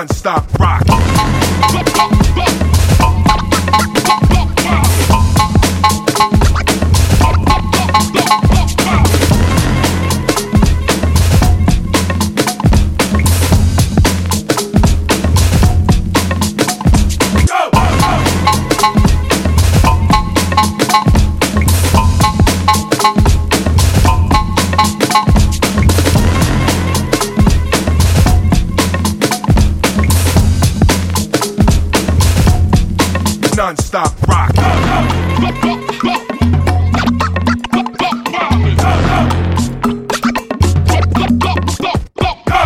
non-stop rock. Non-stop rock. Non-stop rock. Non-stop rock. Go, go. Non-stop rock. Non-stop rock. Go, go. Go, go, go.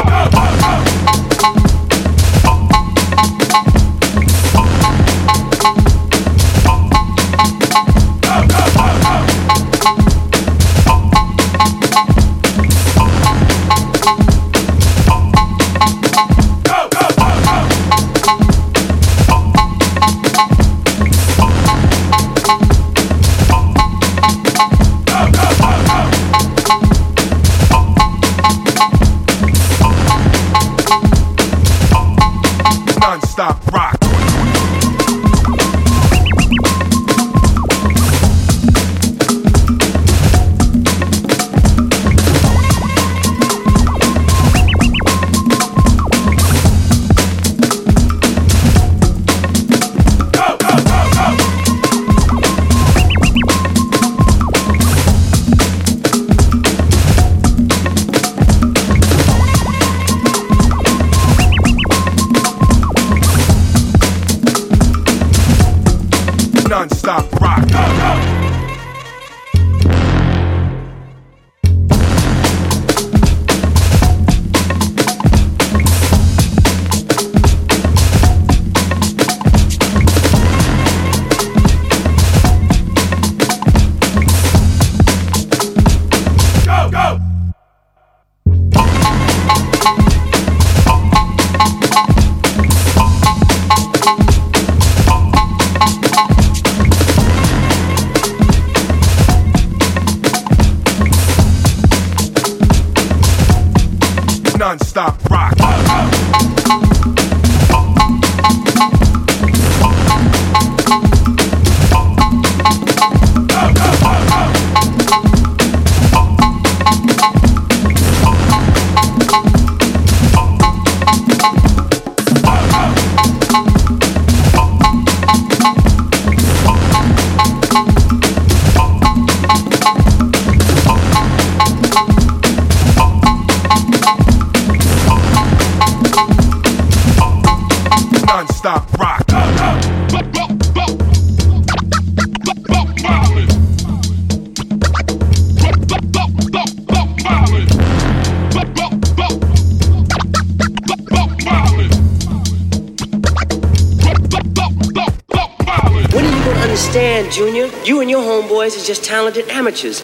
What are you going to understand, Junior? You and your homeboys are just talented amateurs.